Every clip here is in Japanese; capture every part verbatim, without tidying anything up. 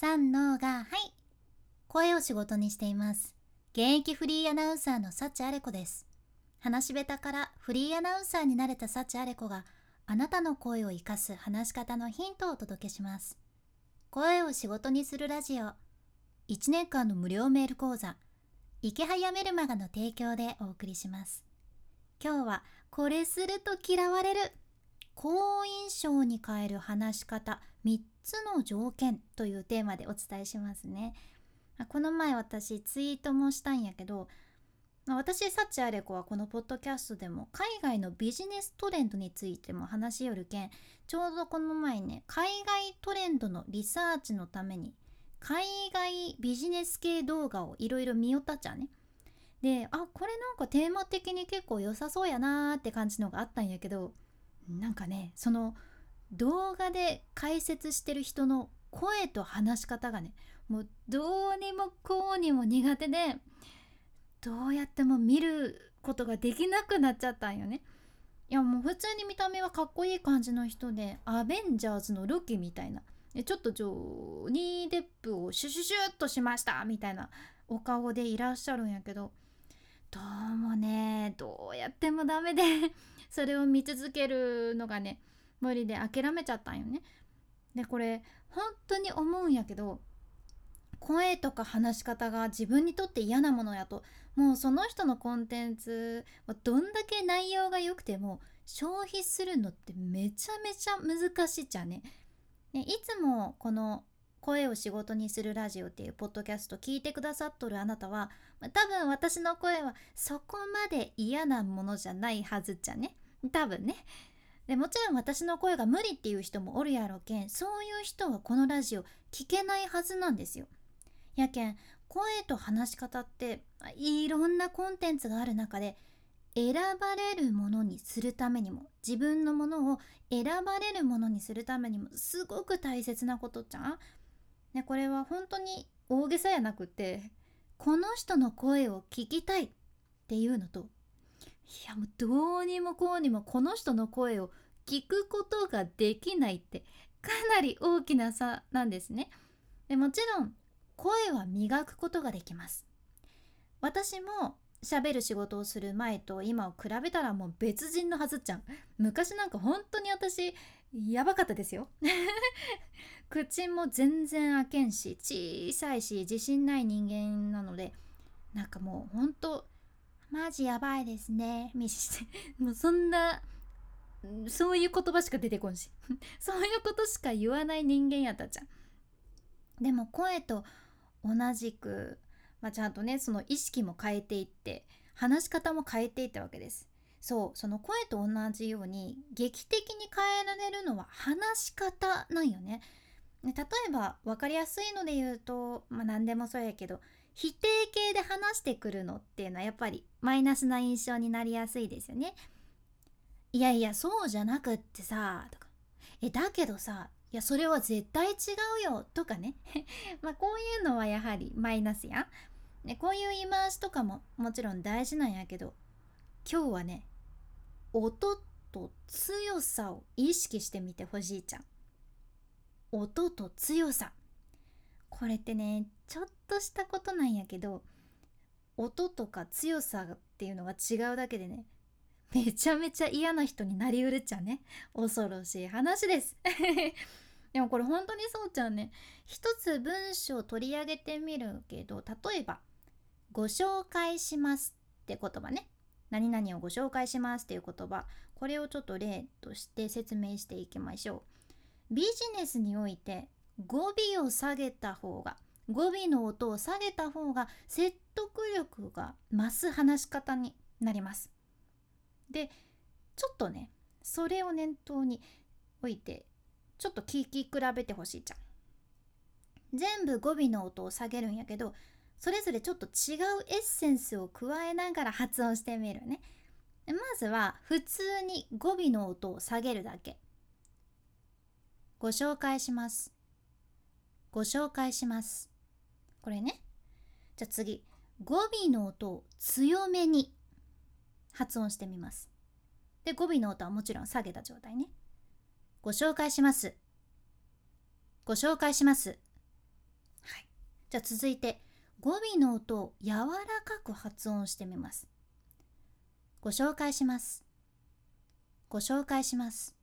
三能が、はい、声を仕事にしています。現役フリーアナウンサーの幸あれ子です。話し下手からフリーアナウンサーになれた幸あれ子が、あなたの声を生かす話し方のヒントをお届けします。声を仕事にするラジオ、いちねんかんの無料メール講座、池早メルマガの提供でお送りします。今日は、これすると嫌われる、好印象に変える話し方みっつの条件というテーマでお伝えしますね。この前私ツイートもしたんやけど、私幸あれ子はこのポッドキャストでも海外のビジネストレンドについても話しよるけん、ちょうどこの前ね、海外トレンドのリサーチのために海外ビジネス系動画をいろいろ見よったっちゃね。で、あ、これなんかテーマ的に結構良さそうやなーって感じのがあったんやけど、なんかね、その動画で解説してる人の声と話し方がね、もうどうにもこうにも苦手で、どうやっても見ることができなくなっちゃったんよね。いや、もう普通に見た目はかっこいい感じの人で、アベンジャーズのロキみたいな、ちょっとジョニー・デップをシュシュシュっとしましたみたいなお顔でいらっしゃるんやけど、どうもね、どうやってもダメでそれを見続けるのがね無理で諦めちゃったんよね。で、これ本当に思うんやけど、声とか話し方が自分にとって嫌なものやと、もうその人のコンテンツどんだけ内容が良くても消費するのってめちゃめちゃ難しいっちゃね。いつもこの声を仕事にするラジオっていうポッドキャスト聞いてくださっとるあなたは、多分私の声はそこまで嫌なものじゃないはずっちゃね、多分ね。でもちろん私の声が無理っていう人もおるやろけん、そういう人はこのラジオ聞けないはずなんですよ。やけん、声と話し方っていろんなコンテンツがある中で、選ばれるものにするためにも、自分のものを選ばれるものにするためにもすごく大切なことじゃん。で、これは本当に大げさやなくて、この人の声を聞きたいっていうのと、いや、もうどうにもこうにもこの人の声を聞くことができないってかなり大きな差なんですね。で、もちろん声は磨くことができます。私も喋る仕事をする前と今を比べたらもう別人のはずっちゃん。昔なんか本当に私やばかったですよ口も全然開けんし、小さいし、自信ない人間なので、なんかもう本当マジやばいですね見してもうそんな、そういう言葉しか出てこんしそういうことしか言わない人間やったじゃん。でも声と同じく、まあ、ちゃんとね、その意識も変えていって話し方も変えていったわけです。そう、その声と同じように劇的に変えられるのは話し方なんよね。例えば分かりやすいので言うと、まあ、何でもそうやけど、否定形で話してくるのっていうのはやっぱりマイナスな印象になりやすいですよね。いやいや、そうじゃなくってさとか、えだけどさ、いやそれは絶対違うよとかねまあこういうのはやはりマイナスやん、ね、こういう言い回しとかももちろん大事なんやけど、今日はね、音と強さを意識してみてほしいじゃん。音と強さ、これってね、ちょっとしたことなんやけど、音とか強さっていうのが違うだけでね、めちゃめちゃ嫌な人になりうるっちゃね。恐ろしい話ですでもこれ本当にそうちゃんね。一つ文章を取り上げてみるけど、例えばご紹介しますって言葉ね、何々をご紹介しますっていう言葉、これをちょっと例として説明していきましょう。ビジネスにおいて語尾を下げた方が、語尾の音を下げた方が説得力が増す話し方になります。で、ちょっとね、それを念頭においてちょっと聞き比べてほしいじゃん。全部語尾の音を下げるんやけど、それぞれちょっと違うエッセンスを加えながら発音してみるね。まずは普通に語尾の音を下げるだけ。ご紹介します、ご紹介します、これね。じゃあ次、語尾の音を強めに発音してみます。で、語尾の音はもちろん下げた状態ね。ご紹介します、ご紹介します、じゃあ続いて語尾の音を柔らかく発音してみます。ご紹介します。ご紹介します。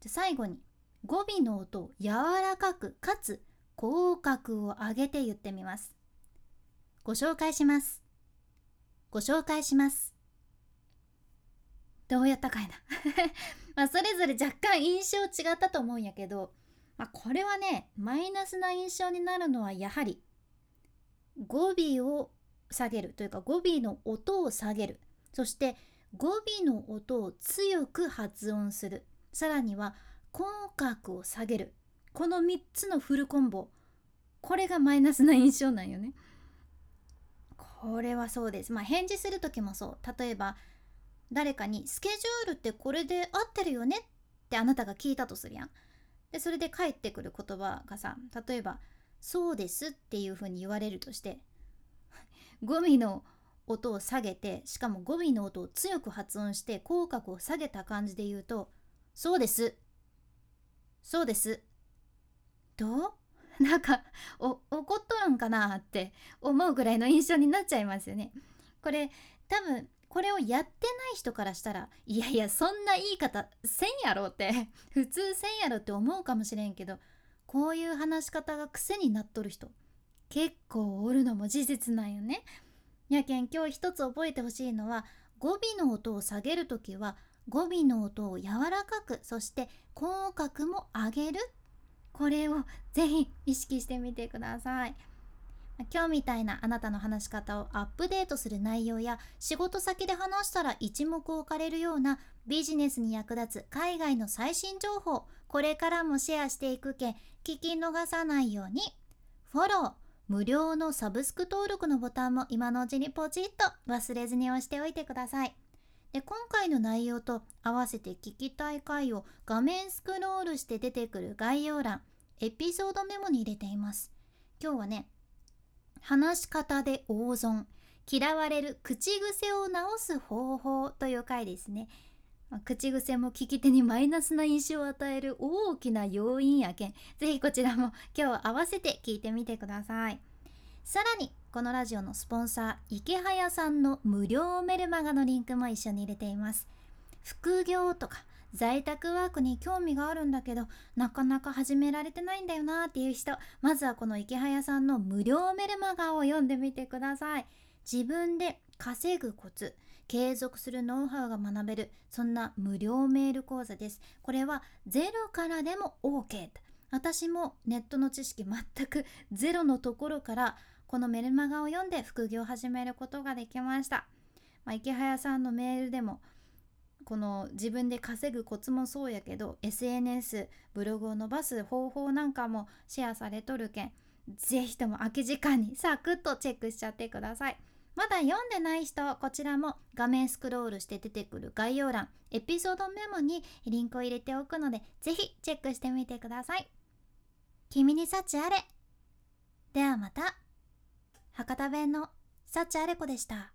じゃあ最後に語尾の音を柔らかくかつ口角を上げて言ってみます。ご紹介します。ご紹介します。どうやったかいなまあそれぞれ若干印象違ったと思うんやけど、まあ、これはねマイナスな印象になるのはやはり語尾を下げるというか語尾の音を下げる、そして語尾の音を強く発音する、さらには口角を下げる、このみっつのフルコンボ、これがマイナスな印象なんよね。これはそうです。まあ返事する時もそう。例えば誰かにスケジュールってこれで合ってるよねってあなたが聞いたとするやん。でそれで返ってくる言葉がさ、例えばそうですっていうふうに言われるとして語尾の音を下げて、しかも語尾の音を強く発音して口角を下げた感じで言うと、そうです、そうです、どうなんかお怒っとるんかなって思うぐらいの印象になっちゃいますよね。これ多分これをやってない人からしたら、いやいやそんな言い方せんやろって普通せんやろって思うかもしれんけど、こういう話し方が癖になっとる人結構おるのも事実なんよね。やけん今日一つ覚えてほしいのは、語尾の音を下げるときは語尾の音を柔らかく、そして口角も上げる、これをぜひ意識してみてください。今日みたいなあなたの話し方をアップデートする内容や、仕事先で話したら一目置かれるようなビジネスに役立つ海外の最新情報、これからもシェアしていくけん聞き逃さないようにフォロー、無料のサブスク登録のボタンも今のうちにポチッと忘れずに押しておいてください。で今回の内容と合わせて聞きたい回を画面スクロールして出てくる概要欄、エピソードメモに入れています。今日はね、話し方で大損、嫌われる口癖を直す方法という回ですね。口癖も聞き手にマイナスな印象を与える大きな要因やけん、ぜひこちらも今日は合わせて聞いてみてください。さらにこのラジオのスポンサー池早さんの無料メルマガのリンクも一緒に入れています。副業とか在宅ワークに興味があるんだけどなかなか始められてないんだよなっていう人、まずはこの池早さんの無料メルマガを読んでみてください。自分で稼ぐコツ、継続するノウハウが学べる、そんな無料メール講座です。これはゼロからでも OK、 私もネットの知識全くゼロのところからこのメルマガを読んで副業を始めることができました。まあ、池早さんのメールでもこの自分で稼ぐコツもそうやけど エスエヌエス、ブログを伸ばす方法なんかもシェアされとるけん、ぜひとも空き時間にサクッとチェックしちゃってください。まだ読んでない人、こちらも画面スクロールして出てくる概要欄、エピソードメモにリンクを入れておくので、ぜひチェックしてみてください。君に幸あれ。ではまた。博多弁の幸あれ子でした。